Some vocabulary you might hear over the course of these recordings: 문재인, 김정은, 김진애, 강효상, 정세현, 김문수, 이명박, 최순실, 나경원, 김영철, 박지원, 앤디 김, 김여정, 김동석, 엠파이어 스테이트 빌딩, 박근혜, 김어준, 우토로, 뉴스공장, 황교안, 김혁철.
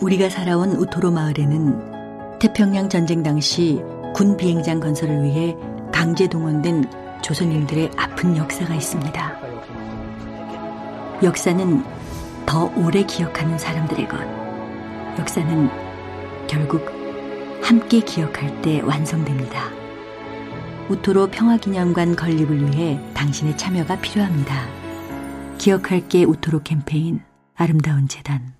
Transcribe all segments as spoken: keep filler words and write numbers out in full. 우리가 살아온 우토로 마을에는 태평양 전쟁 당시 군 비행장 건설을 위해 강제 동원된 조선인들의 아픈 역사가 있습니다. 역사는 더 오래 기억하는 사람들의 것. 역사는 결국 함께 기억할 때 완성됩니다. 우토로 평화기념관 건립을 위해 당신의 참여가 필요합니다. 기억할게 우토로 캠페인, 아름다운 재단.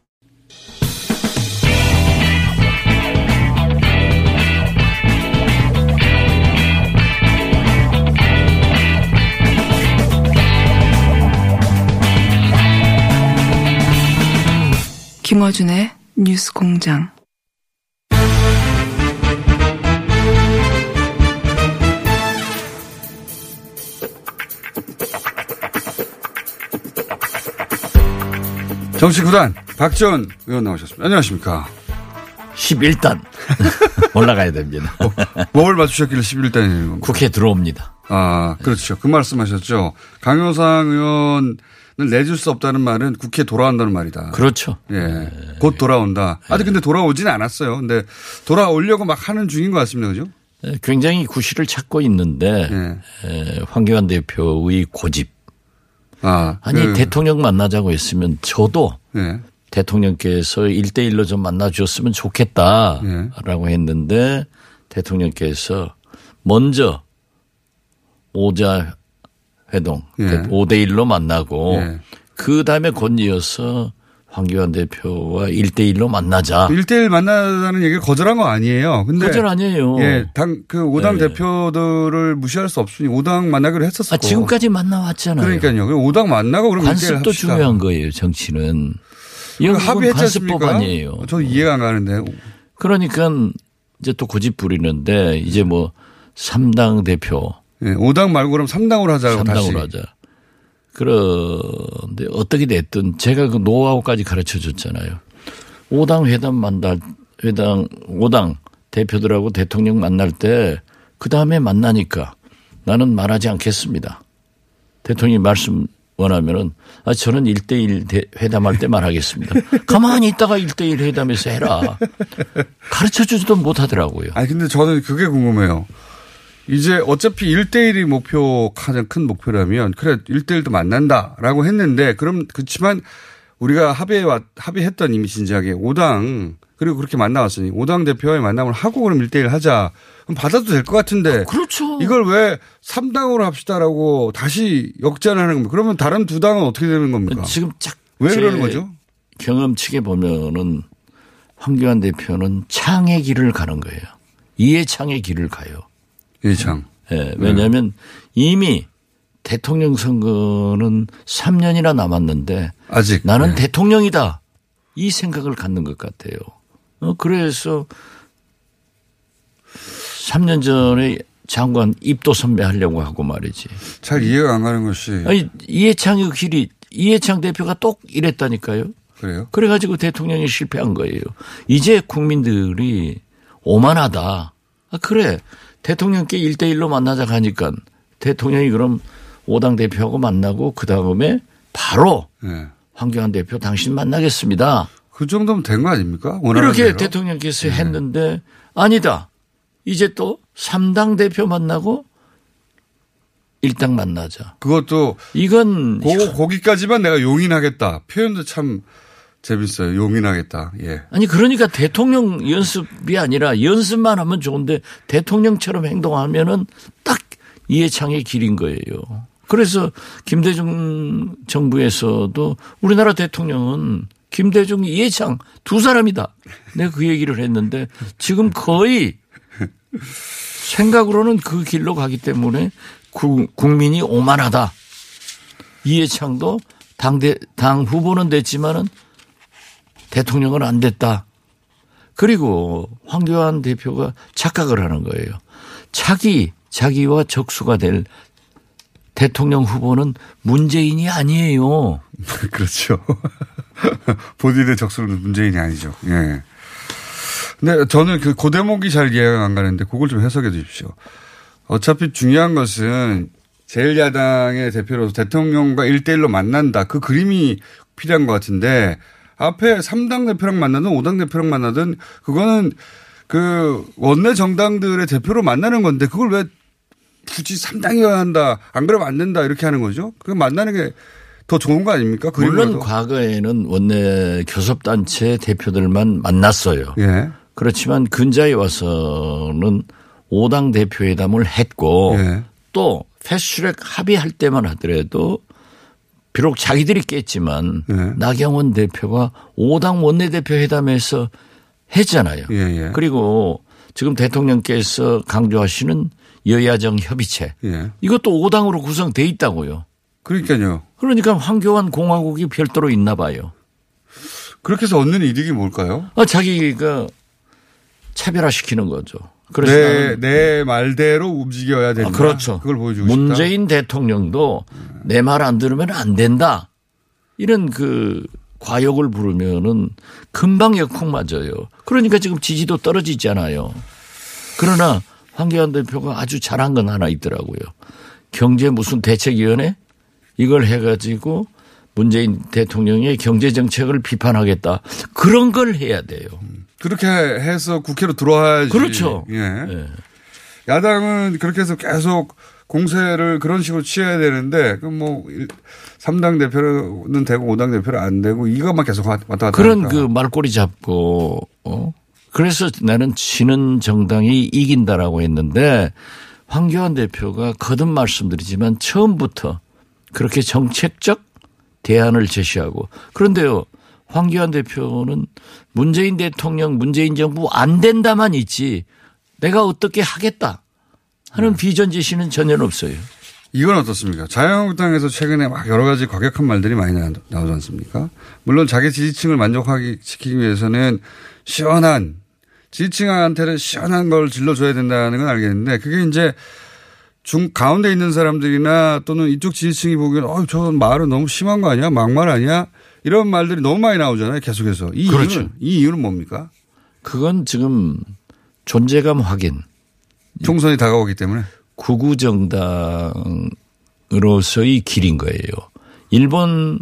김어준의 뉴스공장. 정치 구단 박지원 의원 나오셨습니다. 안녕하십니까. 십일 단 올라가야 됩니다. 몸을 맞추셨길래 십일 단이에요. 국회에 들어옵니다. 아, 그렇죠. 그 말씀하셨죠. 강효상 의원. 내줄 수 없다는 말은 국회에 돌아온다는 말이다. 그렇죠. 예. 네. 곧 돌아온다. 아직 네. 근데 돌아오진 않았어요. 근데 돌아오려고 막 하는 중인 것 같습니다. 그죠? 굉장히 구실을 찾고 있는데, 네. 에, 황교안 대표의 고집. 아. 아니, 그. 대통령 만나자고 했으면 저도 네. 대통령께서 일 대일로 좀 만나주셨으면 좋겠다라고 네. 했는데, 대통령께서 먼저 오자 회동 예. 오 대 일로 만나고 예. 그다음에 곧 이어서 황교안 대표와 일 대일로 만나자. 일 대일 만나자는 얘기를 거절한 거 아니에요. 근데 거절 아니에요. 예, 당, 그 오 당 예. 대표들을 무시할 수 없으니 오 당 만나기로 했었고. 아, 지금까지 만나왔잖아요. 그러니까요. 오 당 만나고 그러면 관습도 중요한 거예요. 정치는. 합의했지 않습니까? 저 이해가 안 가는데. 그러니까 이제 또 고집 부리는데 이제 뭐 삼 당 대표. 네, 오 당 말고 그럼 삼 당으로 하자고 삼 당으로 다시. 삼 당으로 하자. 그런데 어떻게 됐든 제가 그 노하우까지 가르쳐 줬잖아요. 오 당 회담 만날, 회당, 오 당 대표들하고 대통령 만날 때 그 다음에 만나니까 나는 말하지 않겠습니다. 대통령이 말씀 원하면은 아, 저는 일 대일 대, 회담할 때 말하겠습니다. 가만히 있다가 일 대일 회담에서 해라. 가르쳐 주지도 못하더라고요. 아니, 근데 저는 그게 궁금해요. 이제 어차피 일 대일이 목표, 가장 큰 목표라면, 그래, 일 대일도 만난다라고 했는데, 그럼, 그렇지만, 우리가 합의해 왔, 합의했던 이미 진지하게 오 당, 그리고 그렇게 만나왔으니, 오 당 대표와의 만남을 하고, 그럼 일 대일 하자. 그럼 받아도 될 것 같은데. 아, 그렇죠. 이걸 왜 삼 당으로 합시다라고 다시 역전하는 겁니까? 그러면 다른 두 당은 어떻게 되는 겁니까? 지금 짝. 왜 그러는 거죠? 경험치게 보면은, 황교안 대표는 창의 길을 가는 거예요. 이해창의 길을 가요. 예창. 네, 왜냐하면 네. 이미 대통령 선거는 삼 년이나 남았는데 아직 나는 네. 대통령이다 이 생각을 갖는 것 같아요. 그래서 삼 년 전에 장관 입도 선배하려고 하고 말이지. 잘 이해가 안 가는 것이. 아니, 이해창의 길이 이해창 대표가 똑 이랬다니까요. 그래요? 그래가지고 대통령이 실패한 거예요. 이제 국민들이 오만하다. 아, 그래. 대통령께 일 대일로 만나자 가니까 대통령이 그럼 오 당 대표하고 만나고 그다음에 바로 네. 황교안 대표 당신 만나겠습니다. 그 정도면 된 거 아닙니까? 이렇게 대로? 대통령께서 네. 했는데 아니다. 이제 또 삼 당 대표 만나고 일 당 만나자. 그것도 이건 고, 거기까지만 내가 용인하겠다. 표현도 참 재밌어요. 용인하겠다. 예. 아니 그러니까 대통령 연습이 아니라 연습만 하면 좋은데 대통령처럼 행동하면은 딱 이해창의 길인 거예요. 그래서 김대중 정부에서도 우리나라 대통령은 김대중, 이해창 두 사람이다. 내가 그 얘기를 했는데 지금 거의 생각으로는 그 길로 가기 때문에 구, 국민이 오만하다. 이해창도 당대, 당 후보는 됐지만은 대통령은 안 됐다. 그리고 황교안 대표가 착각을 하는 거예요. 자기, 자기와 적수가 될 대통령 후보는 문재인이 아니에요. 그렇죠. 본인의 적수는 문재인이 아니죠. 예. 근데 저는 그 고대목이 잘 이해가 안 가는데 그걸 좀 해석해 주십시오. 어차피 중요한 것은 제일 야당의 대표로서 대통령과 일대일로 만난다. 그 그림이 필요한 것 같은데 앞에 삼 당 대표랑 만나든 오 당 대표랑 만나든 그거는 그 원내 정당들의 대표로 만나는 건데 그걸 왜 굳이 삼 당이어야 한다. 안 그러면 안 된다. 이렇게 하는 거죠. 그 만나는 게 더 좋은 거 아닙니까? 물론 과거에는 원내 교섭단체 대표들만 만났어요. 예. 그렇지만 근자에 와서는 오 당 대표회담을 했고 예. 또 패스트트랙 합의할 때만 하더라도 비록 자기들이 깼지만 예. 나경원 대표가 오 당 원내대표 회담에서 했잖아요. 예예. 그리고 지금 대통령께서 강조하시는 여야정 협의체 예. 이것도 오 당으로 구성돼 있다고요. 그러니까요. 그러니까 황교안 공화국이 별도로 있나 봐요. 그렇게 해서 얻는 이득이 뭘까요? 아, 자기가 차별화시키는 거죠. 그래서 내, 내 말대로 움직여야 된다. 아, 그렇죠. 그걸 보여주고 싶다. 문재인 대통령도 내 말 안 들으면 안 된다. 이런 그 과욕을 부르면은 금방 역풍 맞아요. 그러니까 지금 지지도 떨어지잖아요. 그러나 황교안 대표가 아주 잘한 건 하나 있더라고요. 경제 무슨 대책위원회? 이걸 해가지고 문재인 대통령의 경제정책을 비판하겠다. 그런 걸 해야 돼요. 그렇게 해서 국회로 들어와야지. 그렇죠. 예. 예. 야당은 그렇게 해서 계속 공세를 그런 식으로 취해야 되는데 그럼 뭐 삼 당 대표는 되고 오 당 대표는 안 되고 이것만 계속 왔다 갔다 그런 하니까. 그 말꼬리 잡고 어? 그래서 나는 지는 정당이 이긴다라고 했는데 황교안 대표가 거듭 말씀드리지만 처음부터 그렇게 정책적 대안을 제시하고 그런데요. 황교안 대표는 문재인 대통령, 문재인 정부 안 된다만 있지 내가 어떻게 하겠다 하는 네. 비전 제시는 전혀 없어요. 이건 어떻습니까? 자유한국당에서 최근에 막 여러 가지 과격한 말들이 많이 나, 나오지 않습니까? 물론 자기 지지층을 만족하기 시키기 위해서는 시원한 지지층한테는 시원한 걸 질러줘야 된다는 건 알겠는데 그게 이제 중 가운데 있는 사람들이나 또는 이쪽 지지층이 보기에는 어, 저 말은 너무 심한 거 아니야? 막말 아니야? 이런 말들이 너무 많이 나오잖아요. 계속해서. 이 그렇죠. 이유는, 이 이유는 뭡니까? 그건 지금 존재감 확인. 총선이 다가오기 때문에. 구구정당으로서의 길인 거예요. 일본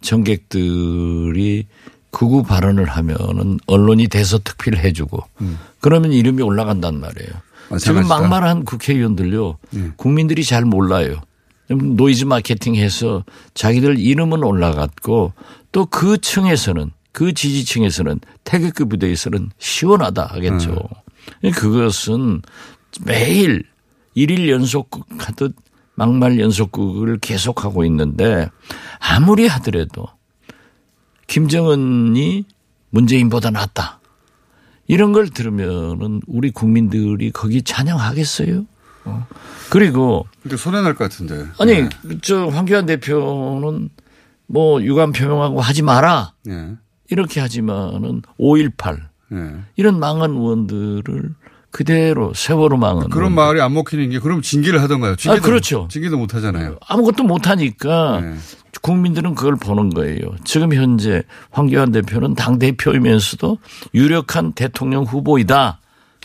정객들이 구구 발언을 하면은 언론이 대서특필해 주고 음. 그러면 이름이 올라간단 말이에요. 마찬가지다. 지금 막말한 국회의원들요. 음. 국민들이 잘 몰라요. 노이즈 마케팅해서 자기들 이름은 올라갔고 또 그 층에서는 그 지지층에서는 태극기 부대에서는 시원하다 하겠죠. 음. 그것은 매일 일일 연속극 하듯 막말 연속극을 계속하고 있는데 아무리 하더라도 김정은이 문재인보다 낫다. 이런 걸 들으면은 우리 국민들이 거기 찬양하겠어요? 어. 그리고. 근데 손해 날 것 같은데. 아니, 네. 저 황교안 대표는 뭐 유감 표명하고 하지 마라. 네. 이렇게 하지만은 오일팔. 네. 이런 망한 의원들을 그대로 세월호 망한. 그런 말이 안 먹히는 게 그럼 징계를 하던가요? 징계도, 아, 그렇죠. 징계도 못 하잖아요. 아무것도 못 하니까. 네. 국민들은 그걸 보는 거예요. 지금 현재 황교안 대표는 당대표이면서도 유력한 대통령 후보이다.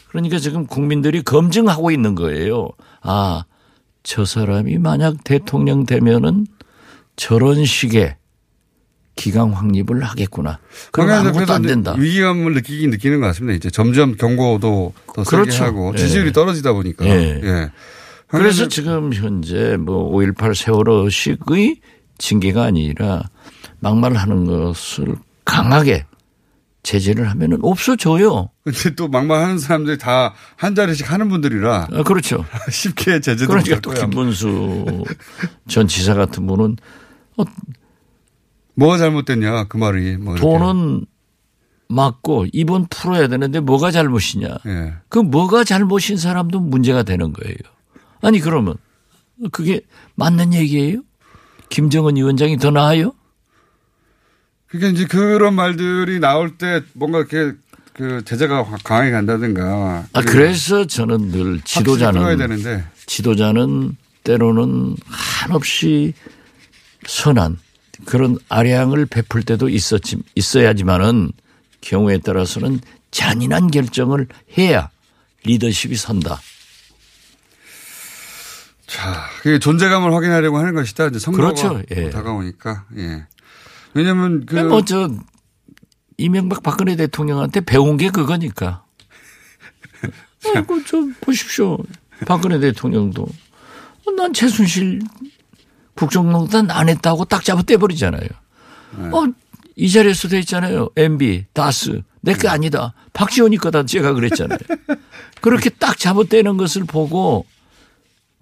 그러니까 지금 국민들이 검증하고 있는 거예요. 아, 저 사람이 만약 대통령 되면은 저런 식의 기강 확립을 하겠구나. 그럼 아무것도 안 된다. 위기감을 느끼긴 느끼는 것 같습니다. 이제 점점 경고도 더 세게 그렇죠. 하고 지지율이 예. 떨어지다 보니까. 예. 예. 그래서 지금 현재 뭐 오일팔 세월호식의 징계가 아니라 막말하는 것을 강하게 제재를 하면은 없어져요. 근데 또 막말하는 사람들이 다 한 자리씩 하는 분들이라. 아, 그렇죠. 쉽게 제재도 못 할 거야. 그러니까 또 김문수 전 지사 같은 분은 어, 뭐가 잘못됐냐 그 말이. 뭐 돈은 맞고 이번 풀어야 되는데 뭐가 잘못이냐. 예. 그 뭐가 잘못인 사람도 문제가 되는 거예요. 아니 그러면 그게 맞는 얘기예요? 김정은 위원장이 더 나아요? 그러니까 이제 그런 말들이 나올 때 뭔가 이렇게 그 제재가 강하게 간다든가. 아, 그래서 저는 늘 지도자는 지도자는 때로는 한없이 선한 그런 아량을 베풀 때도 있었지 있어야지만은 경우에 따라서는 잔인한 결정을 해야 리더십이 선다. 자, 그 존재감을 확인하려고 하는 것이다. 이제 선거가 그렇죠. 예. 다가오니까. 예. 왜냐면 그 뭐 저 이명박 박근혜 대통령한테 배운 게 그거니까. 아이고 좀 보십시오. 박근혜 대통령도 난 최순실 국정농단 안 했다고 딱 잡아 떼버리잖아요. 네. 어, 이 자리에서도 했잖아요. 엠비, 다스. 내 게 아니다. 박지원이 거다 제가 그랬잖아요. 그렇게 딱 잡아 떼는 것을 보고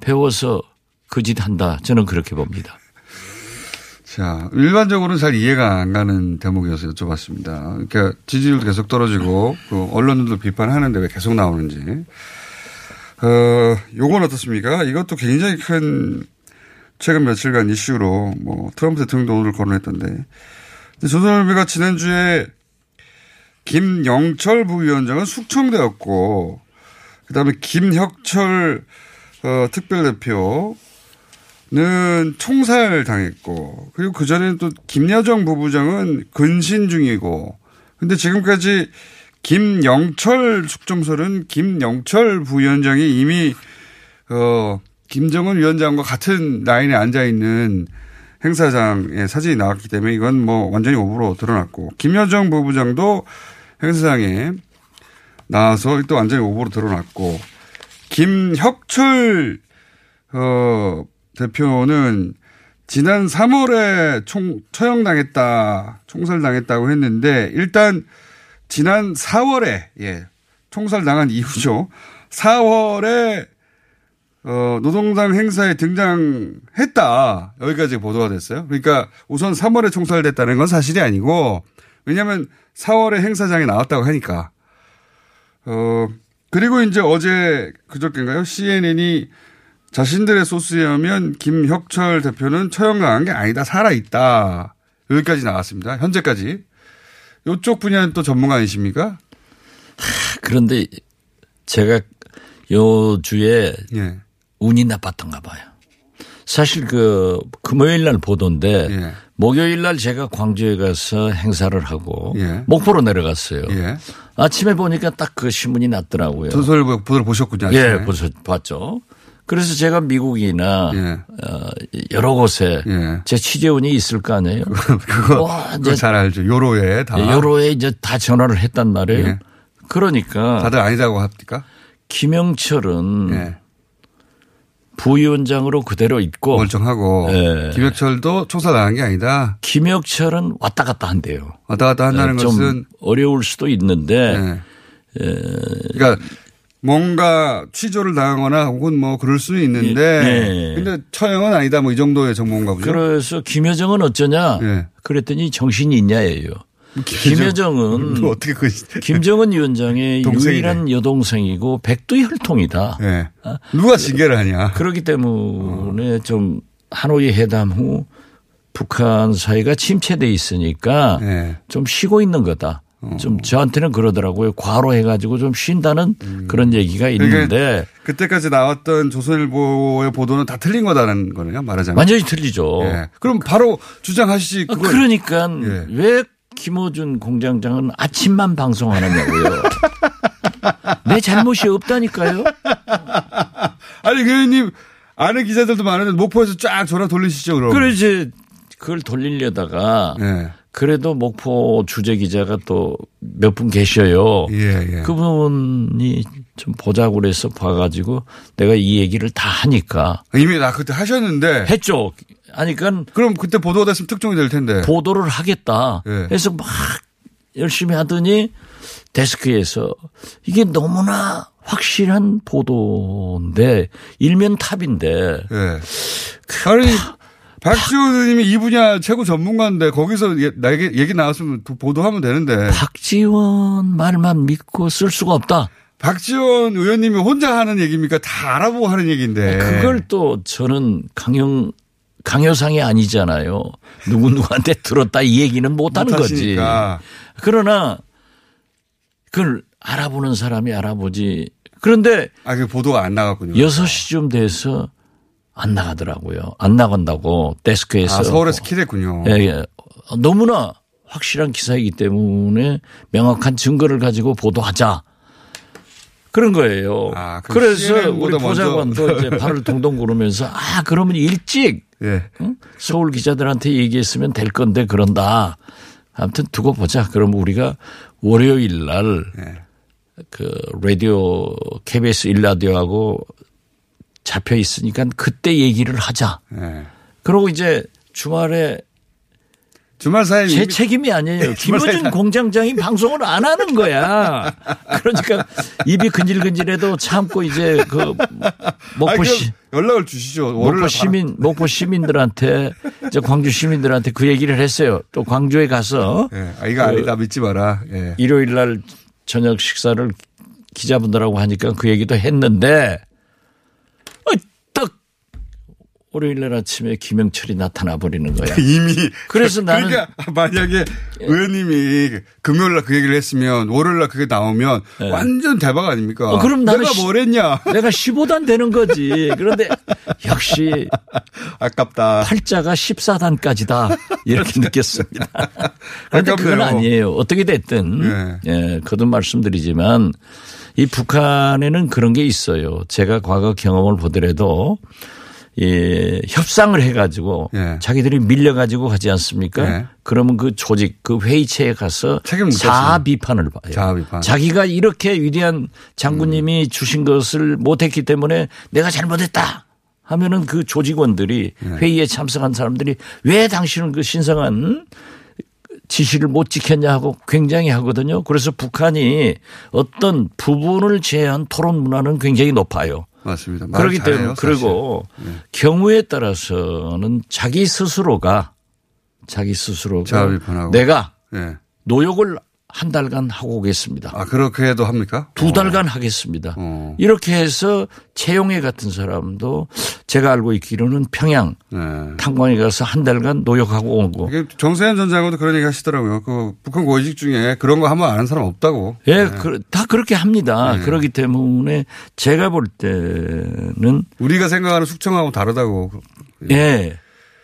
배워서 그 짓 한다. 저는 그렇게 봅니다. 자, 일반적으로는 잘 이해가 안 가는 대목이어서 여쭤봤습니다. 그러니까 지지율도 계속 떨어지고 그 언론들도 비판하는데 왜 계속 나오는지. 어, 요건 어떻습니까? 이것도 굉장히 큰 최근 며칠간 이슈로 뭐 트럼프 대통령도 오늘 거론했던데. 조선일보가 지난주에 김영철 부위원장은 숙청되었고 그다음에 김혁철 어, 특별대표 는 총살 당했고 그리고 그전에는 또 김여정 부부장은 근신 중이고 근데 지금까지 김영철 숙청설은 김영철 부위원장이 이미 어 김정은 위원장과 같은 라인에 앉아있는 행사장의 사진이 나왔기 때문에 이건 뭐 완전히 오보로 드러났고 김여정 부부장도 행사장에 나와서 또 완전히 오보로 드러났고 김혁철 어 대표는 지난 삼월에 총, 처형당했다, 총살당했다고 했는데, 일단, 지난 사월에, 예, 총살당한 이후죠. 사월에, 어, 노동당 행사에 등장했다. 여기까지 보도가 됐어요. 그러니까, 우선 삼월에 총살됐다는 건 사실이 아니고, 왜냐면 사월에 행사장에 나왔다고 하니까. 어, 그리고 이제 어제, 그저께인가요? 씨엔엔이 자신들의 소스에 하면 김혁철 대표는 처형당한 게 아니다. 살아있다. 여기까지 나왔습니다. 현재까지. 이쪽 분야는 또 전문가 아니십니까? 하, 그런데 제가 요 주에 예. 운이 나빴던가 봐요. 사실 그 금요일 날 보도인데 예. 목요일 날 제가 광주에 가서 행사를 하고 예. 목포로 내려갔어요. 예. 아침에 보니까 딱 그 신문이 났더라고요. 조선일보 보도를 보셨군요. 아침에. 예, 봤죠. 그래서 제가 미국이나 예. 어, 여러 곳에 예. 제 취재원이 있을 거 아니에요. 그거, 와, 그거 잘 알죠. 요로에 다. 요로에 이제 다 전화를 했단 말이에요. 예. 그러니까. 다들 아니라고 합니까? 김영철은 예. 부위원장으로 그대로 있고. 멀쩡하고. 예. 김혁철도 총살당한 게 아니다. 김혁철은 왔다 갔다 한대요. 왔다 갔다 한다는 좀 것은. 어려울 수도 있는데. 예. 예. 그러니까. 뭔가 취조를 당하거나 혹은 뭐 그럴 수는 있는데 네. 근데 처형은 아니다 뭐 이 정도의 정보인가 보죠. 그래서 김여정은 어쩌냐 네. 그랬더니 정신이 있냐예요. 김여정. 김여정은 어떻게 그 김정은 위원장의 동생이네. 유일한 여동생이고 백두 혈통이다. 네. 누가 징계를 하냐. 그렇기 때문에 어. 좀 하노이 회담 후 북한 사이가 침체돼 있으니까 네. 좀 쉬고 있는 거다. 좀 저한테는 그러더라고요. 과로해가지고 좀 쉰다는 음. 그런 얘기가 있는데. 그러니까 그때까지 나왔던 조선일보의 보도는 다 틀린 거다라는 거네요. 말하자면. 완전히 틀리죠. 예. 그럼 바로 주장하시지. 아, 그러니까 예. 왜 김어준 공장장은 아침만 방송 안 하냐고요. 내 잘못이 없다니까요. 아니 의원님 아는 기자들도 많은데 목포에서 쫙 전화 돌리시죠. 그럼. 그러지. 그걸 돌리려다가. 예. 그래도 목포 주재 기자가 또 몇 분 계셔요. 예, 예. 그분이 좀 보자고 그래서 봐가지고 내가 이 얘기를 다 하니까. 이미 나 그때 하셨는데. 했죠. 아니, 그건. 그럼 그때 보도가 됐으면 특종이 될 텐데. 보도를 하겠다. 네. 그래서 막 열심히 하더니 데스크에서 이게 너무나 확실한 보도인데 일면 탑인데. 네. 그 아니, 파, 박지원 의원님이 이 분야 최고 전문가인데 거기서 얘기, 얘기 나왔으면 보도하면 되는데. 박지원 말만 믿고 쓸 수가 없다. 박지원 의원님이 혼자 하는 얘기입니까? 다 알아보고 하는 얘기인데. 그걸 또 저는 강영, 강효상이 아니잖아요. 누구누구한테 들었다 이 얘기는 못하는 거지. 그러나 그걸 알아보는 사람이 알아보지. 그런데. 아, 그 보도가 안 나갔군요. 여섯 시쯤 돼서 안 나가더라고요. 안 나간다고 데스크에서. 아, 서울에서 킬했군요. 예, 예. 너무나 확실한 기사이기 때문에 명확한 증거를 가지고 보도하자. 그런 거예요. 아, 그래서 우리 보좌관도 이제 발을 동동 구르면서 아 그러면 일찍 예. 응? 서울 기자들한테 얘기했으면 될 건데 그런다. 아무튼 두고 보자. 그럼 우리가 월요일 날 그 예. 라디오 케이비에스 일 라디오하고 잡혀 있으니까 그때 얘기를 하자. 예. 그러고 이제 주말에 주말 사이 제 책임이 아니에요. 김어준 공장장이 방송을 안 하는 거야. 그러니까 입이 근질근질해도 참고 이제 그 목포 시 연락을 주시죠. 목포 시민 목포 시민들한테 이제 광주 시민들한테 그 얘기를 했어요. 또 광주에 가서 네. 아, 이거 그 아니다 믿지 마라. 네. 일요일 날 저녁 식사를 기자분들하고 하니까 그 얘기도 했는데 월요일날 아침에 김영철이 나타나 버리는 거야. 이미. 그래서 나는. 그러니까 만약에 의원님이 금요일날 그 얘기를 했으면 월요일날 그게 나오면 네. 완전 대박 아닙니까? 어, 그럼 나는 내가 뭘 했냐? 내가 십오 단 되는 거지. 그런데 역시. 아깝다. 팔자가 십사 단까지다. 이렇게 느꼈습니다. 그런데 아깝네요. 그건 아니에요. 어떻게 됐든. 네. 예, 거듭 말씀드리지만 이 북한에는 그런 게 있어요. 제가 과거 경험을 보더라도 예, 협상을 해가지고 예. 자기들이 밀려가지고 가지 않습니까? 예. 그러면 그 조직, 그 회의체에 가서 자아 비판을 봐요. 자아 비판. 자기가 이렇게 위대한 장군님이 음. 주신 것을 못했기 때문에 내가 잘못했다 하면은 그 조직원들이 예. 회의에 참석한 사람들이 왜 당신은 그 신성한 지시를 못 지켰냐 하고 굉장히 하거든요. 그래서 북한이 어떤 부분을 제외한 토론 문화는 굉장히 높아요. 맞습니다. 그렇기 잘해요, 때문에 사실. 그리고 네. 경우에 따라서는 자기 스스로가 자기 스스로가 내가 네. 노역을 한 달간 하고 오겠습니다. 아 그렇게 해도 합니까? 두 달간 어. 하겠습니다. 어. 이렇게 해서 채용해 같은 사람도 제가 알고 있기로는 평양 네. 탄광에 가서 한 달간 노역하고 오고. 정세현 전 장관도 그런 얘기 하시더라고요. 그 북한 고위직 중에 그런 거 한번 아는 사람 없다고. 예, 네. 그, 다 그렇게 합니다. 네. 그렇기 때문에 제가 볼 때는 우리가 생각하는 숙청하고 다르다고. 예. 네.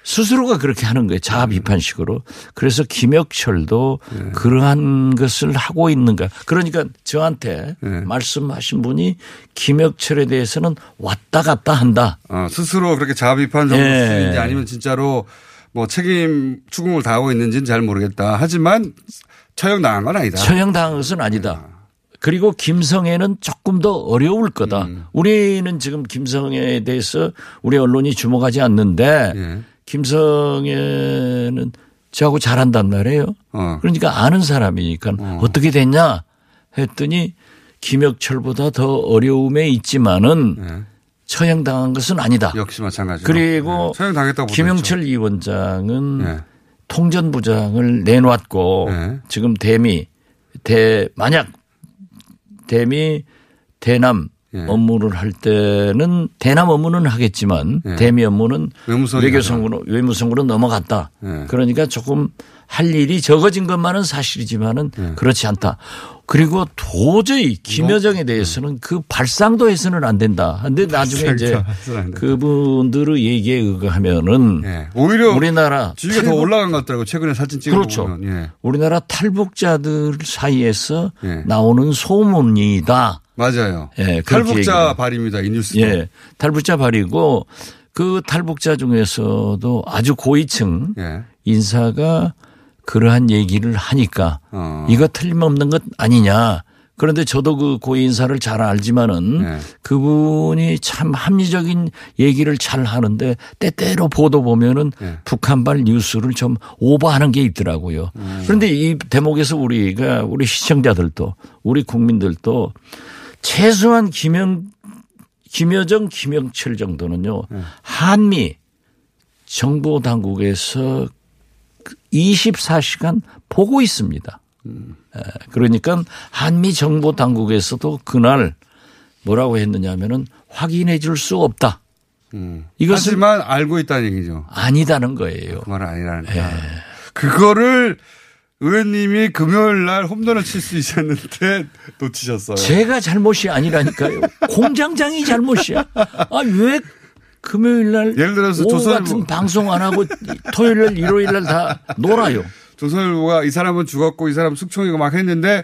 스스로가 그렇게 하는 거예요. 자아 비판식으로. 그래서 김혁철도 네. 그러한 것을 하고 있는가. 그러니까 저한테 네. 말씀하신 분이 김혁철에 대해서는 왔다 갔다 한다. 아, 스스로 그렇게 자아 비판 정도 네. 수준인지 아니면 진짜로 뭐 책임 추궁을 당하고 있는지는 잘 모르겠다. 하지만 처형당한 건 아니다. 처형당한 것은 아니다. 네. 그리고 김성애는 조금 더 어려울 거다. 음. 우리는 지금 김성애에 대해서 우리 언론이 주목하지 않는데 네. 김성애는 저하고 잘한단 말이에요. 어. 그러니까 아는 사람이니까 어. 어떻게 됐냐 했더니 김혁철보다 더 어려움에 있지만은 네. 처형당한 것은 아니다. 역시 마찬가지죠. 그리고 네. 김영철 이 원장은 네. 통전부장을 내놓았고 네. 지금 대미 대 만약 대미 대남 예. 업무를 할 때는 대남 업무는 하겠지만 예. 대미 업무는 외교성으로 외무성으로 넘어갔다. 예. 그러니까 조금 할 일이 적어진 것만은 사실이지만은 예. 그렇지 않다. 그리고 도저히 김여정에 대해서는 예. 그 발상도 해서는 안 된다. 근데 나중에 이제 그분들의 얘기에 의거하면은 예. 오히려 우리나라 지위가 탈북... 더 올라간 것 같더라고 최근에 사진 찍은 그렇죠. 거 보면. 예. 우리나라 탈북자들 사이에서 예. 나오는 소문이다. 맞아요. 예, 탈북자 발입니다. 이 뉴스도. 예, 탈북자 발이고 그 탈북자 중에서도 아주 고위층 예. 인사가 그러한 얘기를 하니까 어. 이거 틀림없는 것 아니냐. 그런데 저도 그 고위 인사를 잘 알지만은 네. 그분이 참 합리적인 얘기를 잘 하는데 때때로 보도 보면은 네. 북한발 뉴스를 좀 오버하는 게 있더라고요. 음. 그런데 이 대목에서 우리가 우리 시청자들도 우리 국민들도 최소한 김영 김여정, 김혁철 정도는요. 네. 한미 정보 당국에서 이십사 시간 보고 있습니다. 그러니까 한미 정보 당국에서도 그날 뭐라고 했느냐면은 확인해 줄 수 없다. 음. 하지만 알고 있다는 얘기죠. 아니다는 거예요. 그건 아니라는 거예요. 예. 그거를 의원님이 금요일 날 홈런을 칠 수 있었는데 놓치셨어요. 제가 잘못이 아니라니까요. 공장장이 잘못이야. 아, 왜 금요일 날 예를 들어서 오후 조선... 같은 방송 안 하고 토요일 날 일요일 날 다 놀아요. 조선일보가 이 사람은 죽었고 이 사람은 숙청이고 막 했는데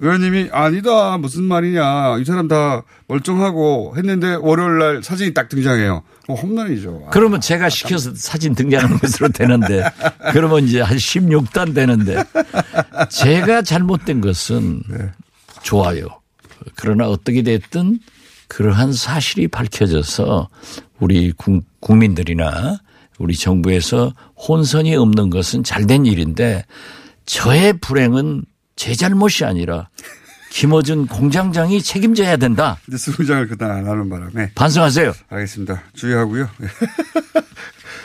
의원님이 아니다 무슨 말이냐 이 사람 다 멀쩡하고 했는데 월요일 날 사진이 딱 등장해요. 어, 홈런이죠. 그러면 아, 제가 아, 시켜서 아, 사진 등장하는 것으로 되는데 그러면 이제 한 십육 단 되는데 제가 잘못된 것은 네. 좋아요. 그러나 어떻게 됐든 그러한 사실이 밝혀져서 우리 국민들이나 우리 정부에서 혼선이 없는 것은 잘된 일인데 저의 불행은 제 잘못이 아니라 김어준 공장장이 책임져야 된다. 근데 수부장을 그딴 안 하는 바람에. 반성하세요. 알겠습니다. 주의하고요.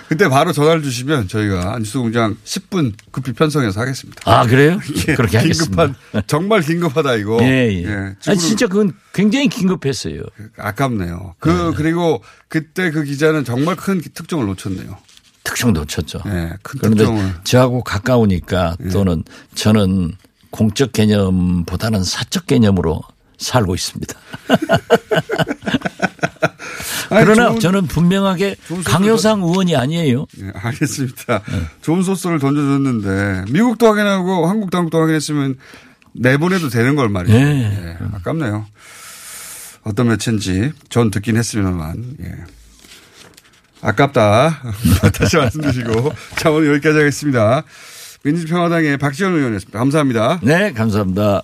그때 바로 전화를 주시면 저희가 뉴스공장 십 분 급히 편성해서 하겠습니다. 아 그래요? 예, 그렇게 긴급한, 하겠습니다. 정말 긴급하다 이거. 예, 예. 예 아니, 진짜 그건 굉장히 긴급했어요. 아깝네요. 그 예. 그리고 그때 그 기자는 정말 큰 특종을 놓쳤네요. 특종 놓쳤죠. 예, 큰 그런데 특종을. 저하고 가까우니까 또는 예. 저는 공적 개념보다는 사적 개념으로 살고 있습니다. 아니, 그러나 좋은, 저는 분명하게 강효상 던... 의원이 아니에요. 네, 알겠습니다. 네. 좋은 소스를 던져줬는데 미국도 확인하고 한국 당국도 확인했으면 내보내도 되는 걸 말이에요. 네. 네, 아깝네요. 어떤 매체인지 전 듣긴 했습니다만. 예. 아깝다. 다시 말씀드리고. 자, 오늘 여기까지 하겠습니다. 민주평화당의 박지원 의원이었습니다. 감사합니다. 네, 감사합니다.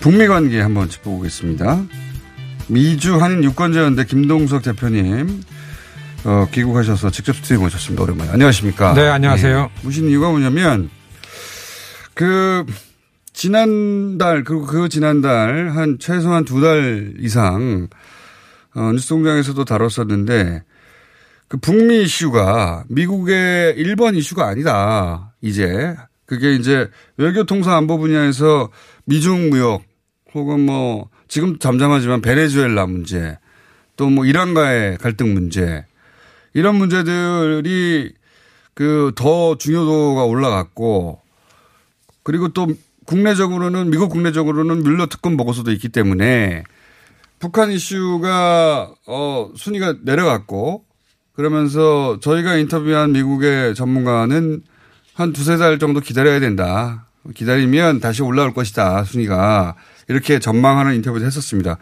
북미 관계 한번 짚어보겠습니다. 미주 한인 유권자연대 김동석 대표님, 어, 귀국하셔서 직접 스튜디오 오셨습니다. 오랜만에. 안녕하십니까. 네, 안녕하세요. 네. 모신 이유가 뭐냐면, 그, 지난달, 그리고 그 지난달, 한 최소한 두 달 이상, 어, 뉴스공장에서도 다뤘었는데, 그 북미 이슈가 미국의 일본 이슈가 아니다. 이제. 그게 이제 외교통상 안보 분야에서 미중 무역, 혹은 뭐, 지금 잠잠하지만 베네수엘라 문제, 또 뭐 이란과의 갈등 문제, 이런 문제들이 그 더 중요도가 올라갔고, 그리고 또 국내적으로는, 미국 국내적으로는 뮬러 특검 보고서도 있기 때문에 북한 이슈가, 어, 순위가 내려갔고, 그러면서 저희가 인터뷰한 미국의 전문가는 한 두세 달 정도 기다려야 된다. 기다리면 다시 올라올 것이다, 순위가. 이렇게 전망하는 인터뷰도 했었습니다.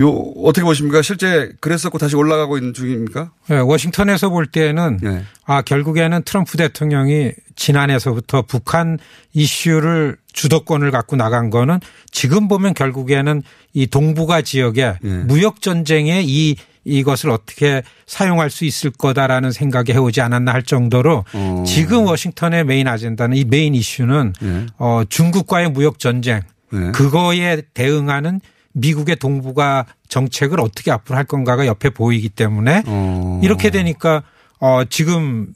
요, 어떻게 보십니까? 실제 그랬었고 다시 올라가고 있는 중입니까? 네, 워싱턴에서 볼 때는, 네. 아, 결국에는 트럼프 대통령이 지난해서부터 북한 이슈를 주도권을 갖고 나간 거는 지금 보면 결국에는 이 동북아 지역의 네. 무역전쟁에 이 이것을 어떻게 사용할 수 있을 거다라는 생각이 해오지 않았나 할 정도로 오. 지금 워싱턴의 메인 아젠다는 이 메인 이슈는 네. 어, 중국과의 무역전쟁 네. 그거에 대응하는 미국의 동북아 정책을 어떻게 앞으로 할 건가가 옆에 보이기 때문에 오. 이렇게 되니까 어, 지금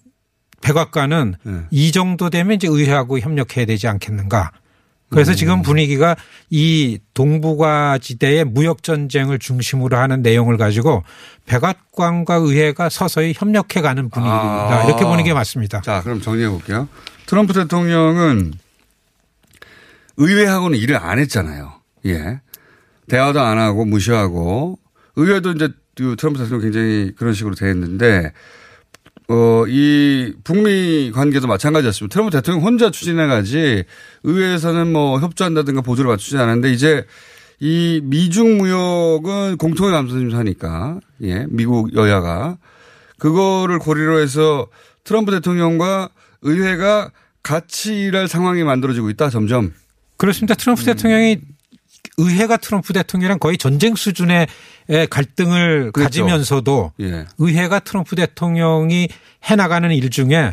백악관은 네. 이 정도 되면 이제 의회하고 협력해야 되지 않겠는가. 그래서 음. 지금 분위기가 이 동북아 지대의 무역전쟁을 중심으로 하는 내용을 가지고 백악관과 의회가 서서히 협력해가는 분위기입니다. 아. 이렇게 보는 게 맞습니다. 자, 그럼 정리해 볼게요. 트럼프 대통령은 의회하고는 일을 안 했잖아요. 예. 대화도 안 하고 무시하고 의회도 이제 트럼프 대통령 굉장히 그런 식으로 대했는데 어, 이 북미 관계도 마찬가지였습니다. 트럼프 대통령 혼자 추진해가지 의회에서는 뭐 협조한다든가 보조를 맞추지 않았는데 이제 이 미중 무역은 공통의 감수심사니까 예, 미국 여야가 그거를 고리로 해서 트럼프 대통령과 의회가 같이 일할 상황이 만들어지고 있다 점점. 그렇습니다. 트럼프 음. 대통령이 의회가 트럼프 대통령이랑 거의 전쟁 수준의 갈등을 그렇죠. 가지면서도 예. 의회가 트럼프 대통령이 해나가는 일 중에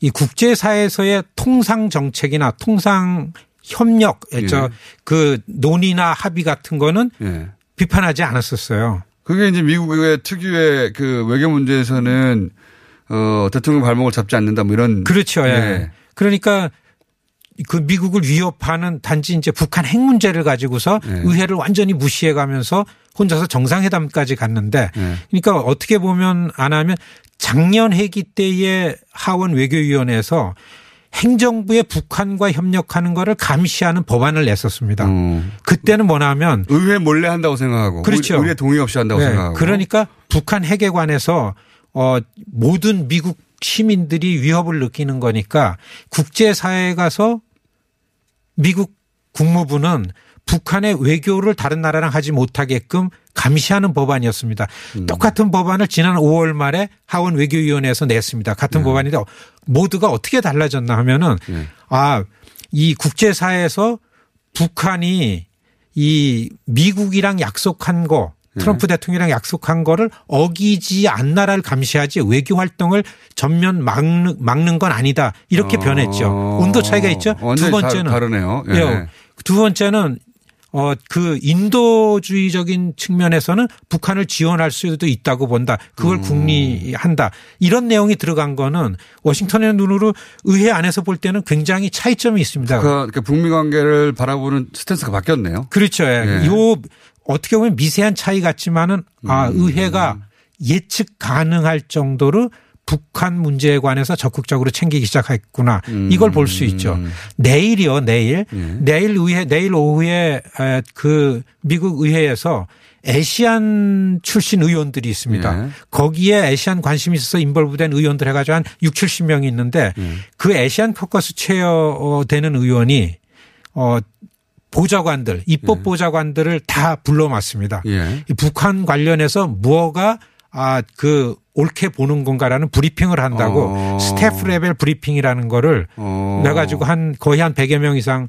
이 국제사회에서의 통상 정책이나 통상 협력, 예. 저 그 논의나 합의 같은 거는 예. 비판하지 않았었어요. 그게 이제 미국의 특유의 그 외교 문제에서는 어, 대통령 발목을 잡지 않는다 뭐 이런. 그렇죠. 예. 예. 그러니까 그 미국을 위협하는 단지 이제 북한 핵 문제를 가지고서 네. 의회를 완전히 무시해 가면서 혼자서 정상회담까지 갔는데 네. 그러니까 어떻게 보면 안 하면 작년 회기 때의 하원 외교위원회에서 행정부의 북한과 협력하는 거를 감시하는 법안을 냈었습니다. 음. 그때는 뭐냐면 의회 몰래 한다고 생각하고 그렇죠. 의회 동의 없이 한다고 네. 생각하고 그러니까 북한 핵에 관해서 어 모든 미국 시민들이 위협을 느끼는 거니까 국제사회에 가서 미국 국무부는 북한의 외교를 다른 나라랑 하지 못하게끔 감시하는 법안이었습니다. 음. 똑같은 법안을 지난 오월 말에 하원 외교위원회에서 냈습니다. 같은 네. 법안인데 모두가 어떻게 달라졌나 하면은 네. 아, 이 국제사회에서 북한이 이 미국이랑 약속한 거 트럼프 네. 대통령이랑 약속한 거를 어기지 않나라를 감시하지 외교 활동을 전면 막는, 막는 건 아니다. 이렇게 어. 변했죠. 온도 차이가 있죠. 두 번째는. 다르네요. 예. 예. 두 번째는 어, 그 인도주의적인 측면에서는 북한을 지원할 수도 있다고 본다. 그걸 음. 국리한다. 이런 내용이 들어간 거는 워싱턴의 눈으로 의회 안에서 볼 때는 굉장히 차이점이 있습니다. 그러니까 북미 관계를 바라보는 스탠스가 바뀌었네요. 그렇죠. 예. 예. 요 어떻게 보면 미세한 차이 같지만은 아, 의회가 예측 가능할 정도로 북한 문제에 관해서 적극적으로 챙기기 시작했구나. 이걸 볼 수 있죠. 내일이요, 내일. 네. 내일 의회, 내일 오후에 그 미국 의회에서 아시안 출신 의원들이 있습니다. 네. 거기에 아시안 관심이 있어서 인벌브된 의원들 해가지고 한 육칠십 명이 있는데 네. 그 아시안 포커스 체어 되는 의원이 어, 보좌관들, 입법보좌관들을 예. 다 불러왔습니다. 예. 북한 관련해서 무엇가 아, 그 옳게 보는 건가라는 브리핑을 한다고 어. 스태프 레벨 브리핑이라는 거를 어. 내가지고 한 거의 한 백여 명 이상 한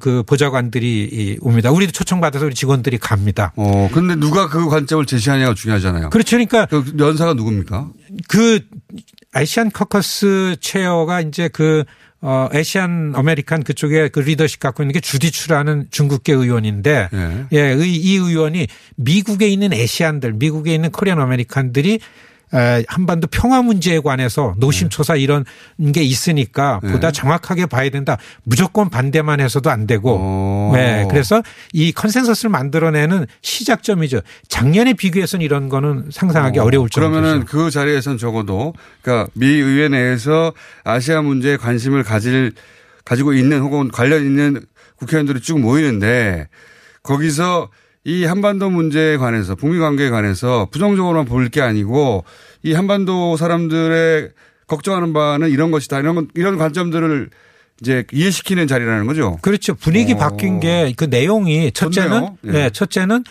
그 보좌관들이 옵니다. 우리도 초청받아서 우리 직원들이 갑니다. 어, 그런데 누가 그 관점을 제시하냐가 중요하잖아요. 그렇죠. 그러니까 그 연사가 누굽니까? 그 아시안 커커스 체어가 이제 그 어, 아시안 아메리칸 그쪽에 그 리더십 갖고 있는 게 주디추라는 중국계 의원인데, 예. 예, 이 의원이 미국에 있는 아시안들, 미국에 있는 코리안 아메리칸들이 한반도 평화 문제에 관해서 노심초사 이런 게 있으니까 네. 보다 정확하게 봐야 된다. 무조건 반대만 해서도 안 되고. 네. 그래서 이 컨센서스를 만들어내는 시작점이죠. 작년에 비교해서는 이런 거는 상상하기 오. 어려울 정도죠. 그러면은 그 자리에서는 적어도 그러니까 미 의회 내에서 아시아 문제에 관심을 가질 가지고 있는 혹은 관련 있는 국회의원들이 쭉 모이는데 거기서 이 한반도 문제에 관해서 북미 관계에 관해서 부정적으로만 볼 게 아니고 이 한반도 사람들의 걱정하는 바는 이런 것이다. 이런, 이런 관점들을 이제 이해시키는 자리라는 거죠. 그렇죠. 분위기 오. 바뀐 게 그 내용이 첫째는 예. 네, 첫째는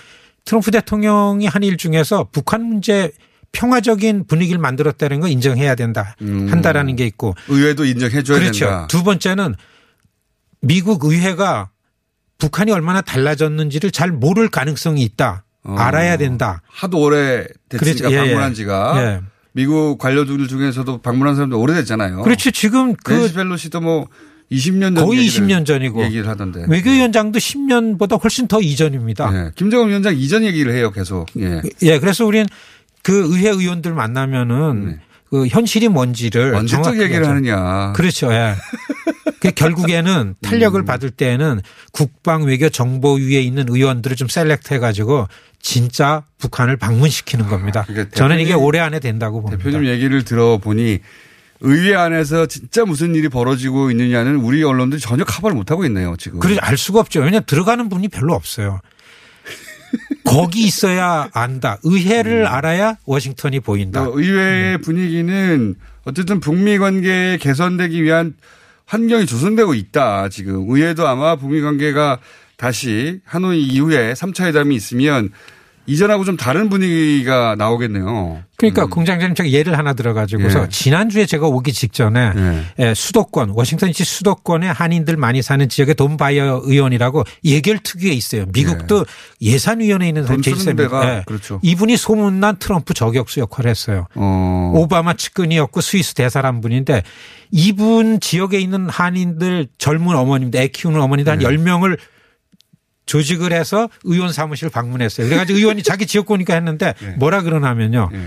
트럼프 대통령이 한 일 중에서 북한 문제 평화적인 분위기를 만들었다는 거 인정해야 된다. 음. 한다라는 게 있고. 의회도 인정해 줘야 그렇죠. 된다. 그렇죠. 두 번째는 미국 의회가 북한이 얼마나 달라졌는지를 잘 모를 가능성이 있다. 어, 알아야 된다. 하도 오래됐으니까 그렇죠. 방문한 지가. 예. 미국 관료들 중에서도 방문한 사람도 오래됐잖아요. 그렇죠. 지금 그. 낸시 펠로시도 뭐 이십 년 전. 거의 이십 년 전이고. 얘기를 하던데. 외교위원장도 십 년보다 훨씬 더 이전입니다. 예. 김정은 위원장 이전 얘기를 해요. 계속. 예. 예. 그래서 우린 그 의회 의원들 만나면은 네. 그 현실이 뭔지를. 언제적 얘기를 하느냐. 그렇죠. 예. 그 결국에는 탄력을 음. 받을 때에는 국방 외교 정보위에 있는 의원들을 좀 셀렉트해 가지고 진짜 북한을 방문시키는 겁니다. 아, 저는 이게 올해 안에 된다고 봅니다. 대표님 얘기를 들어보니 의회 안에서 진짜 무슨 일이 벌어지고 있느냐는 우리 언론들이 전혀 커버를 못하고 있네요. 지금. 그래서 알 수가 없죠. 왜냐하면 들어가는 분이 별로 없어요. 거기 있어야 안다. 의회를 음. 알아야 워싱턴이 보인다. 어, 의회의 음. 분위기는 어쨌든 북미 관계 개선되기 위한 환경이 조성되고 있다. 지금 의회도 아마 북미 관계가 다시 하노이 이후에 삼 차 회담이 있으면 이전하고 좀 다른 분위기가 나오겠네요. 그러니까 음. 공장장님 제가 예를 하나 들어가지고서 예. 지난주에 제가 오기 직전에 예. 수도권 워싱턴시 수도권에 한인들 많이 사는 지역의 돈바이어 의원이라고 예결특위에 있어요. 미국도 예. 예산위원회에 있는 사람 제일 셉니다. 예. 그렇죠. 이분이 소문난 트럼프 저격수 역할을 했어요. 어. 오바마 측근이었고 스위스 대사란 분인데 이분 지역에 있는 한인들 젊은 어머님들 애 키우는 어머니들 한 예. 열 명을 조직을 해서 의원 사무실 방문했어요. 그래가지고 의원이 자기 지역구니까 했는데 네. 뭐라 그러냐면요. 네.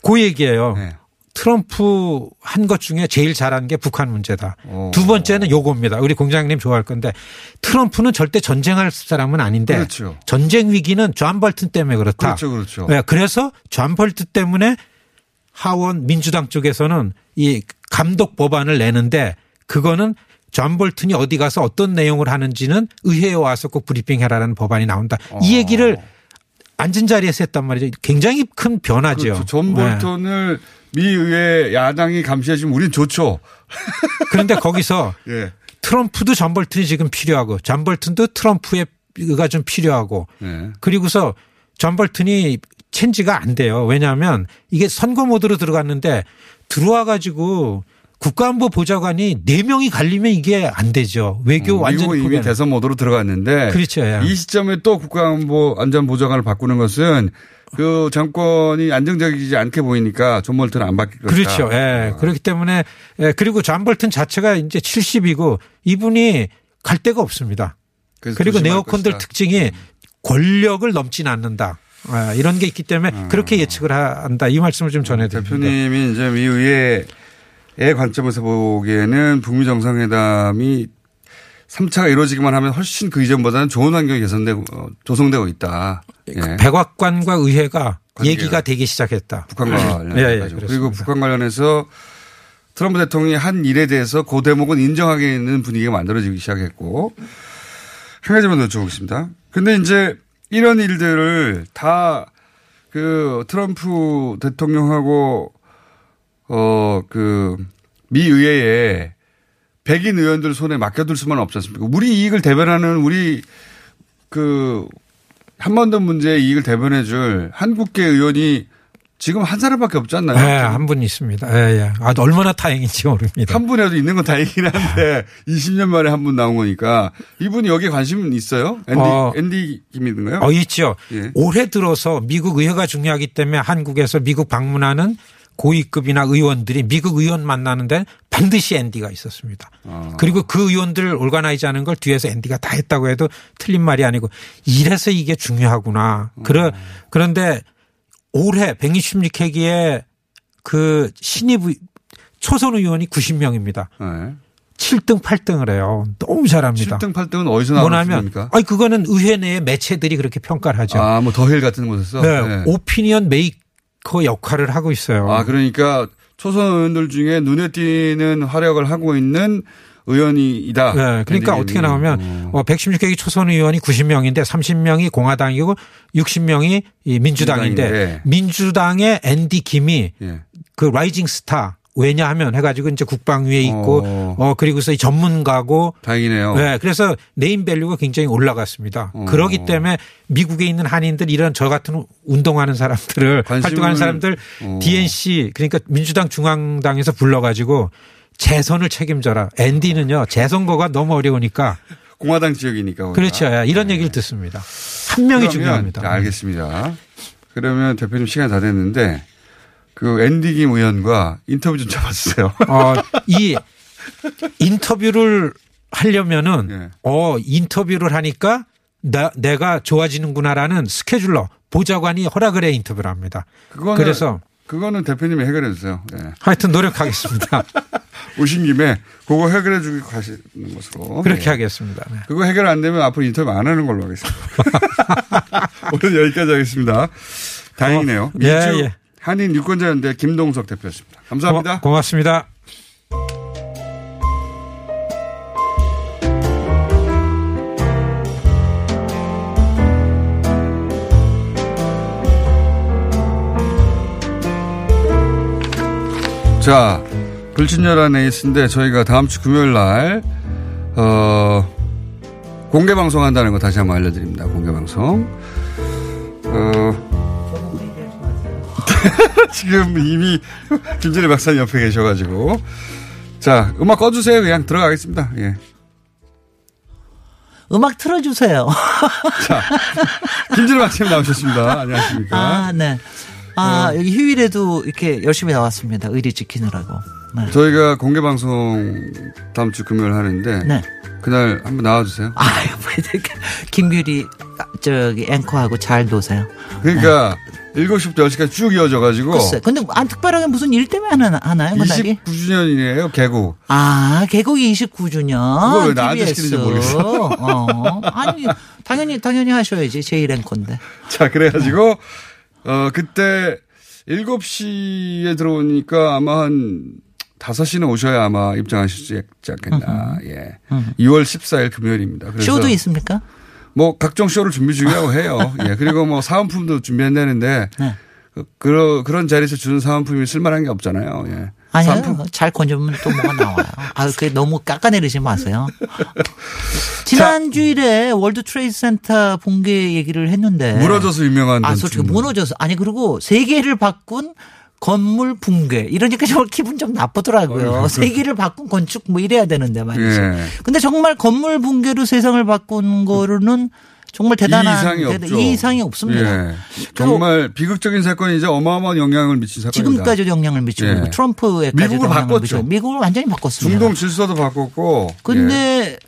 그 얘기예요. 네. 트럼프 한 것 중에 제일 잘한 게 북한 문제다. 오. 두 번째는 요겁니다. 우리 공장님 좋아할 건데 트럼프는 절대 전쟁할 사람은 아닌데 그렇죠. 전쟁 위기는 존 볼튼 때문에 그렇다. 그렇죠, 그렇죠. 네. 그래서 존 볼튼 때문에 하원 민주당 쪽에서는 이 감독 법안을 내는데 그거는 존 볼튼이 어디 가서 어떤 내용을 하는지는 의회에 와서 꼭 브리핑해라라는 법안이 나온다. 이 얘기를 앉은 자리에서 했단 말이죠. 굉장히 큰 변화죠. 그렇죠. 존 볼튼을 네. 미 의회 야당이 감시해 주면 우린 좋죠. 그런데 거기서 예. 트럼프도 존 볼튼이 지금 필요하고 존 볼튼도 트럼프가 좀 필요하고 예. 그리고서 존 볼튼이 체인지가 안 돼요. 왜냐하면 이게 선거 모드로 들어갔는데 들어와 가지고 국가안보 보좌관이 네 명이 갈리면 이게 안 되죠. 외교 음, 완전히. 미국은 이미 대선 모드로 들어갔는데. 그렇죠. 예. 이 시점에 또 국가안보 안전보좌관을 바꾸는 것은 그 정권이 안정적이지 않게 보이니까 존 볼튼 안 바뀔 것이다. 그렇죠. 예. 아. 그렇기 때문에 예. 그리고 존 볼튼 자체가 이제 칠십이고 이분이 갈 데가 없습니다. 그리고 네오콘들 것이다. 특징이 권력을 넘지는 않는다. 아, 이런 게 있기 때문에 아. 그렇게 예측을 한다. 이 말씀을 좀 전해드립니다. 대표님이 이제 미 의회 의 관점에서 보기에는 북미 정상회담이 삼 차가 이루어지기만 하면 훨씬 그 이전보다는 좋은 환경이 개선되고 조성되고 있다. 예. 백악관과 의회가 얘기가 되기 시작했다. 북한과 관련해서. 예, 예, 그리고 북한 관련해서 트럼프 대통령이 한 일에 대해서 그 대목은 인정하기는 분위기가 만들어지기 시작했고 한 가지만 여쭤보겠습니다. 근데 이제 이런 일들을 다 그 트럼프 대통령하고 어, 그, 미 의회에 백인 의원들 손에 맡겨둘 수만 없지 않습니까? 우리 이익을 대변하는 우리 그 한반도 문제의 이익을 대변해 줄 한국계 의원이 지금 한 사람밖에 없지 않나요? 네, 한 분 있습니다. 예, 예. 아, 얼마나 다행인지 모릅니다. 한 분이라도 있는 건 다행이긴 한데 이십 년 만에 한 분 나온 거니까 이분이 여기에 관심은 있어요? 앤디, 어, 앤디 김인가요? 어, 있죠. 예. 올해 들어서 미국 의회가 중요하기 때문에 한국에서 미국 방문하는 고위급이나 의원들이 미국 의원 만나는데 반드시 앤디가 있었습니다. 아. 그리고 그 의원들을 올가나이즈 하는 걸 뒤에서 앤디가 다 했다고 해도 틀린 말이 아니고 이래서 이게 중요하구나. 그러, 그런데 올해 백이십육 회기에 그 신입 초선 의원이 구십 명입니다. 네. 칠 등, 팔 등을 해요. 너무 잘합니다. 칠 등, 팔 등은 어디서 나왔습니까? 아니, 그거는 의회 내에 매체들이 그렇게 평가를 하죠. 아, 뭐 더힐 같은 곳에서? 네. 네. 오피니언 메이커 역할을 하고 있어요. 아, 그러니까 초선 의원들 중에 눈에 띄는 활약을 하고 있는 의원이다. 네. 그러니까 어떻게 나오면 어. 백십육 회기 초선 의원이 구십 명인데 삼십 명이 공화당이고 육십 명이 민주당인데 민주당인데. 민주당의 앤디 김이 예. 그 라이징 스타 왜냐하면 해가지고 이제 국방위에 있고 어, 어 그리고서 전문가고 다행이네요. 네. 그래서 네임밸류가 굉장히 올라갔습니다. 어. 그러기 때문에 미국에 있는 한인들 이런 저 같은 운동하는 사람들을 활동하는 사람들 어. 디엔씨 그러니까 민주당 중앙당에서 불러가지고 재선을 책임져라. 앤디는요. 재선거가 너무 어려우니까. 공화당 지역이니까. 우리가. 그렇죠. 이런 네. 얘기를 듣습니다. 한 명이 중요합니다. 네, 알겠습니다. 그러면 대표님 시간이 다 됐는데 그 앤디 김 의원과 인터뷰 좀 잡아주세요. 어, 이 인터뷰를 하려면은 네. 어 인터뷰를 하니까 나, 내가 좋아지는구나라는 스케줄러 보좌관이 허락을 해 인터뷰를 합니다. 그래서 그거는 대표님이 해결해 주세요. 네. 하여튼 노력하겠습니다. 오신 김에 그거 해결해 주기 가시는 것으로. 그렇게 네. 하겠습니다. 네. 그거 해결 안 되면 앞으로 인터뷰 안 하는 걸로 하겠습니다. 오늘 여기까지 하겠습니다. 다행이네요. 어, 예, 민주 예. 한인 유권자연대 김동석 대표였습니다. 감사합니다. 고, 고맙습니다. 자, 불친절한 에이스인데 저희가 다음 주 금요일 날 어, 공개 방송한다는 거 다시 한번 알려드립니다. 공개 방송. 어, 지금 이미 김진애 박사님 옆에 계셔가지고 자 음악 꺼주세요. 그냥 들어가겠습니다. 예. 음악 틀어주세요. 자, 김진애 박사님 나오셨습니다. 안녕하십니까? 아, 네. 아, 여기 휴일에도 이렇게 열심히 나왔습니다. 의리 지키느라고. 네. 저희가 공개 방송 다음 주 금요일 하는데. 네. 그날 한번 나와주세요. 아유, 뭐, 이렇게. 김규리, 저기, 앵커하고 잘 노세요. 그러니까, 네. 일곱 시부터 열 시까지 쭉 이어져가지고. 글쎄. 근데 안 특별하게 무슨 일 때문에 하나, 하나요? 그날이? 이십구 주년이에요, 개국. 아, 개국이 이십구 주년. 그걸 왜 나한테 시키는지 모르겠어. 어. 아니, 당연히, 당연히 하셔야지. 제일 앵커인데. 자, 그래가지고. 네. 어, 그때 일곱 시에 들어오니까 아마 한 다섯 시는 오셔야 아마 입장하시지 않겠나. 으흠. 예. 으흠. 이월 십사일 금요일입니다. 그래서 쇼도 있습니까? 뭐 각종 쇼를 준비 중이라고 해요. 예. 그리고 뭐 사은품도 준비한다는데 네. 그, 그러, 그런 자리에서 주는 사은품이 쓸만한 게 없잖아요. 예. 아니요. 사은품. 잘 건져보면 또 뭐가 나와요. 아, 그게 너무 깎아내리지 마세요. 지난주일에 월드 트레이드 센터 붕괴 얘기를 했는데. 무너져서 유명한. 아, 솔직히 뭐. 무너져서. 아니, 그리고 세계를 바꾼 건물 붕괴. 이러니까 정말 기분 좀 나쁘더라고요. 어, 세계를 바꾼 건축 뭐 이래야 되는데 말이죠. 예. 근데 정말 건물 붕괴로 세상을 바꾼 거로는 정말 대단한. 이 이상이 대단, 없죠. 이 이상이 없습니다. 예. 정말 비극적인 사건이자 어마어마한 영향을 미친 사건이다. 지금까지 영향을 미치고 예. 트럼프에까지 미국을 바꿨죠. 미쳐. 미국을 완전히 바꿨습니다. 중동 질서도 바꿨고. 그런데 예.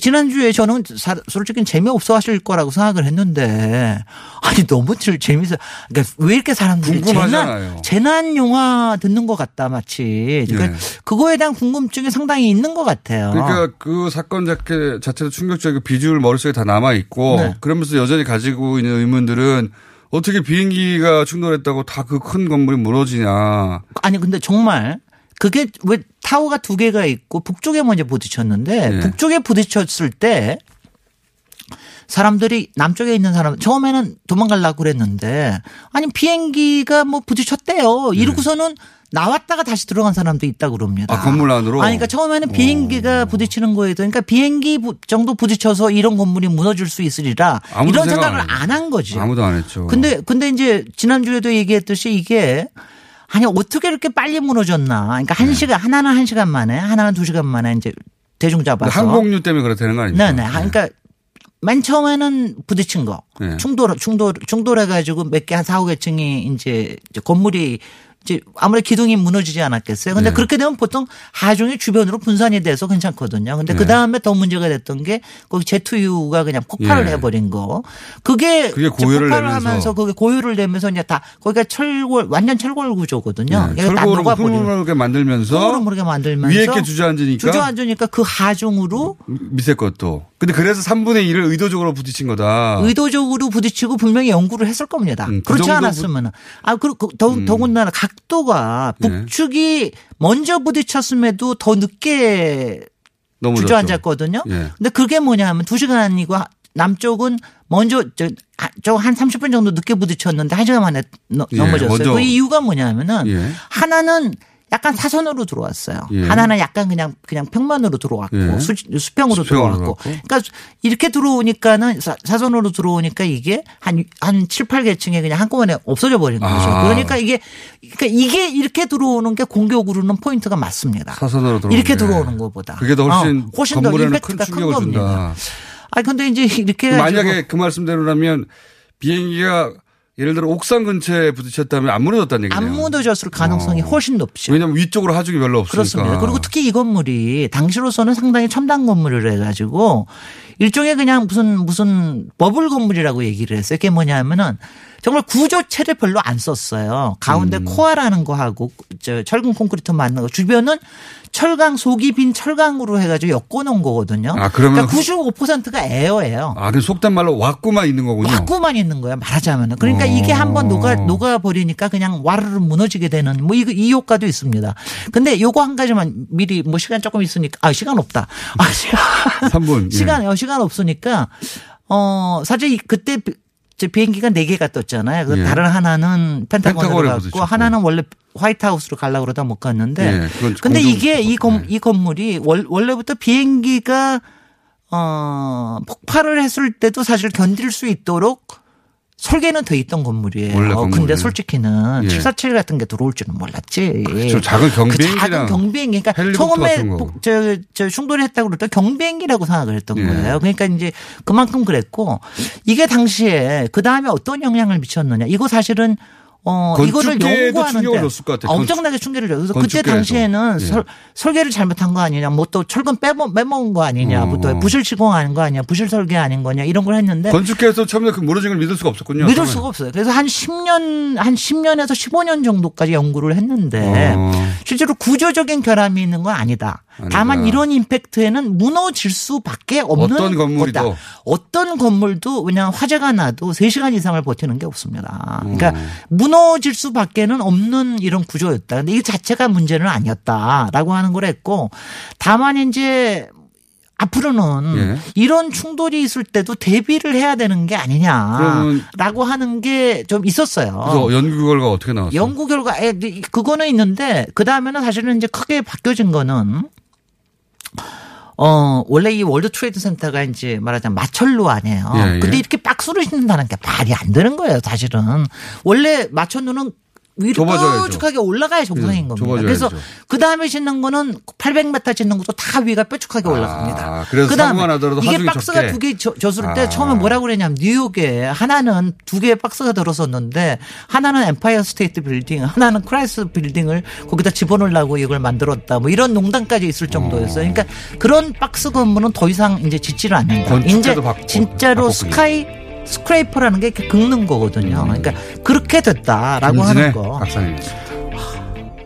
지난주에 저는 솔직히 재미없어 하실 거라고 생각을 했는데 아니 너무 재미있어. 그러니까 왜 이렇게 사람들이 재난, 재난 영화 듣는 것 같다 마치. 그러니까 예. 그거에 대한 궁금증이 상당히 있는 것 같아요. 그러니까 그 사건 자체, 자체도 충격적이고 비주얼 머릿속에 다 남아있고 네. 그러면서 여전히 가지고 있는 의문들은 어떻게 비행기가 충돌했다고 다 그 큰 건물이 무너지냐. 아니 근데 정말. 그게 왜 타워가 두 개가 있고 북쪽에 먼저 부딪혔는데 예. 북쪽에 부딪혔을 때 사람들이 남쪽에 있는 사람 처음에는 도망가려고 그랬는데 아니 비행기가 뭐 부딪혔대요. 이러고서는 네. 나왔다가 다시 들어간 사람도 있다고 그럽니다. 아, 건물 안으로? 아니, 그러니까 처음에는 비행기가 오. 부딪히는 거에도 그러니까 비행기 정도 부딪혀서 이런 건물이 무너질 수 있으리라 이런 생각을 안 한 거지. 아무도 안 했죠. 근데, 근데 이제 지난주에도 얘기했듯이 이게 아니, 어떻게 이렇게 빨리 무너졌나. 그러니까 한 네. 시간, 하나는 한 시간 만에 하나는 두 시간 만에 이제 대중 잡아서. 항공유 때문에 그렇다는 거 아닙니까? 네네. 네. 그러니까 맨 처음에는 부딪힌 거. 네. 충돌, 충돌, 충돌해가지고 몇 개 한 사, 오 개 층이 이제 건물이 아무래도 기둥이 무너지지 않았겠어요. 그런데 네. 그렇게 되면 보통 하중이 주변으로 분산이 돼서 괜찮거든요. 그런데 네. 그다음에 더 문제가 됐던 게 거기 제트유가 그냥 폭발을 예. 해버린 거. 그게, 그게 고유를 폭발을 내면서. 하면서 그게 고유를 내면서 이제 다 거기가 철골 완전 철골 구조거든요. 네. 철골을 흐물흐물하게 만들면서. 흐물흐물하게 만들면서. 위에 게 주저앉으니까. 주저앉으니까 그 하중으로. 밑에 것도. 근데 그래서 삼분의 일을 의도적으로 부딪힌 거다. 의도적으로 부딪히고 분명히 연구를 했을 겁니다. 음, 그 그렇지 않았으면. 아, 그리고 더, 음. 더군다나 각도가 북측이 네. 먼저 부딪혔음에도 더 늦게 넘어졌죠. 주저앉았거든요. 네. 근데 그게 뭐냐 하면 두 시간이고 남쪽은 먼저 저 한 삼십 분 정도 늦게 부딪혔는데 한 시간 만에 넘어졌어요. 네. 그 이유가 뭐냐 하면은 네. 하나는 약간 사선으로 들어왔어요. 예. 하나는 약간 그냥 그냥 평면으로 들어왔고 예. 수, 수평으로, 수평으로 들어왔고. 왔고. 그러니까 이렇게 들어오니까는 사, 사선으로 들어오니까 이게 한 한 칠, 팔 개 층에 그냥 한꺼번에 없어져 버린 아. 거죠. 그러니까 이게 그러니까 이게 이렇게 들어오는 게 공격으로는 포인트가 맞습니다. 사선으로 들어오는 이렇게 게. 들어오는 것보다 그게 더 훨씬 어, 훨씬 더 임팩트가 큰, 큰 겁니다. 아 근데 이제 이렇게 만약에 그 말씀대로라면 비행기가 예를 들어 옥상 근처에 부딪혔다면 안 무너졌다는 얘기네요. 안 무너졌을 가능성이 어. 훨씬 높죠. 왜냐하면 위쪽으로 하중이 별로 없으니까. 그렇습니다. 그리고 특히 이 건물이 당시로서는 상당히 첨단 건물을 해가지고 일종의 그냥 무슨 무슨 버블 건물이라고 얘기를 했어요. 그게 뭐냐 하면은 정말 구조체를 별로 안 썼어요. 가운데 음. 코아라는 거 하고 저 철근 콘크리트 맞는 거 주변은 철강 속이 빈 철강으로 해가지고 엮어놓은 거거든요. 아, 그러면 그러니까 구십오 퍼센트가 에어예요. 아, 그 속단 말로 왁구만 있는 거군요. 왁구만 있는 거야 말하자면은. 그러니까 어. 이게 한번 녹아 녹아 버리니까 그냥 와르르 무너지게 되는 뭐 이, 이 효과도 있습니다. 근데 요거 한 가지만 미리 뭐 시간 조금 있으니까 아 시간 없다. 아, 삼 분 시간 예. 시간 없으니까 어 사실 그때. 저 비행기가 네 개가 떴잖아요. 그 예. 다른 하나는 펜타곤으로 갔고 하나는 원래 화이트하우스로 가려고 그러다 못 갔는데. 예. 근데 이게 이, 검, 이 건물이 월, 원래부터 비행기가 어, 폭발을 했을 때도 사실 견딜 수 있도록 설계는 돼 있던 건물이에요. 원래 건물이에요. 근데 솔직히는 예. 칠사칠 같은 게 들어올 줄은 몰랐지. 그렇죠. 작은 경비행기랑. 그 작은 경비행기. 그러니까 처음에 저, 저 충돌을 했다고 그럴 때 경비행기라고 생각을 했던 예. 거예요. 그러니까 이제 그만큼 그랬고 이게 당시에 그 다음에 어떤 영향을 미쳤느냐. 이거 사실은 어, 이거를 연구하는데 엄청나게 충격을 줬어요. 그때 당시에는 예. 설, 설계를 잘못한 거 아니냐, 뭐 또 철근 빼먹, 빼먹은 거 아니냐, 어. 뭐 또 부실 시공한 거 아니냐, 부실 설계 아닌 거냐 이런 걸 했는데 건축계에서 처음에 그 무너진 걸 믿을 수가 없었군요. 믿을 수가 없어요. 그래서 한 십 년, 한 십 년에서 십오 년 정도까지 연구를 했는데 어. 실제로 구조적인 결함이 있는 건 아니다. 아니다. 다만 이런 임팩트에는 무너질 수밖에 없는 어떤 건물이다. 어떤 건물도 그냥 화재가 나도 세 시간 이상을 버티는 게 없습니다. 그러니까 어. 무너 무너질 수밖에는 없는 이런 구조였다. 근데 이 자체가 문제는 아니었다라고 하는 걸 했고 다만 이제 앞으로는 예. 이런 충돌이 있을 때도 대비를 해야 되는 게 아니냐라고 하는 게 좀 있었어요. 그래서 연구 결과가 어떻게 나왔어요? 연구 결과 그거는 있는데 그 다음에는 사실은 이제 크게 바뀌어진 거는 어, 원래 이 월드 트레이드 센터가 이제 말하자면 마천루 아니에요. 예, 예. 근데 이렇게 박수를 신는다는 게 말이 안 되는 거예요, 사실은. 원래 마천루는 위로 뾰족하게 올라가야 정상인 겁니다. 좁아져야죠. 그래서 그 다음에 짓는 거는 팔백 미터 짓는 것도 다 위가 뾰족하게 올라갑니다. 아, 그래서 사고만 하더라도 이게 박스가 두 개 졌을 때 아. 처음에 뭐라고 그랬냐면 뉴욕에 하나는 두 개의 박스가 들어섰는데 하나는 엠파이어 스테이트 빌딩, 하나는 크라이스 빌딩을 거기다 집어넣으려고 이걸 만들었다. 뭐 이런 농담까지 있을 정도였어요. 그러니까 그런 박스 건물은 더 이상 이제 짓지를 않는다. 이제 바꾸, 진짜로 바꾸기. 스카이 스크레이퍼라는 게 이렇게 긁는 거거든요. 그러니까 그렇게 됐다라고 하는 거. 박사님.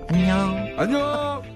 안녕. 안녕.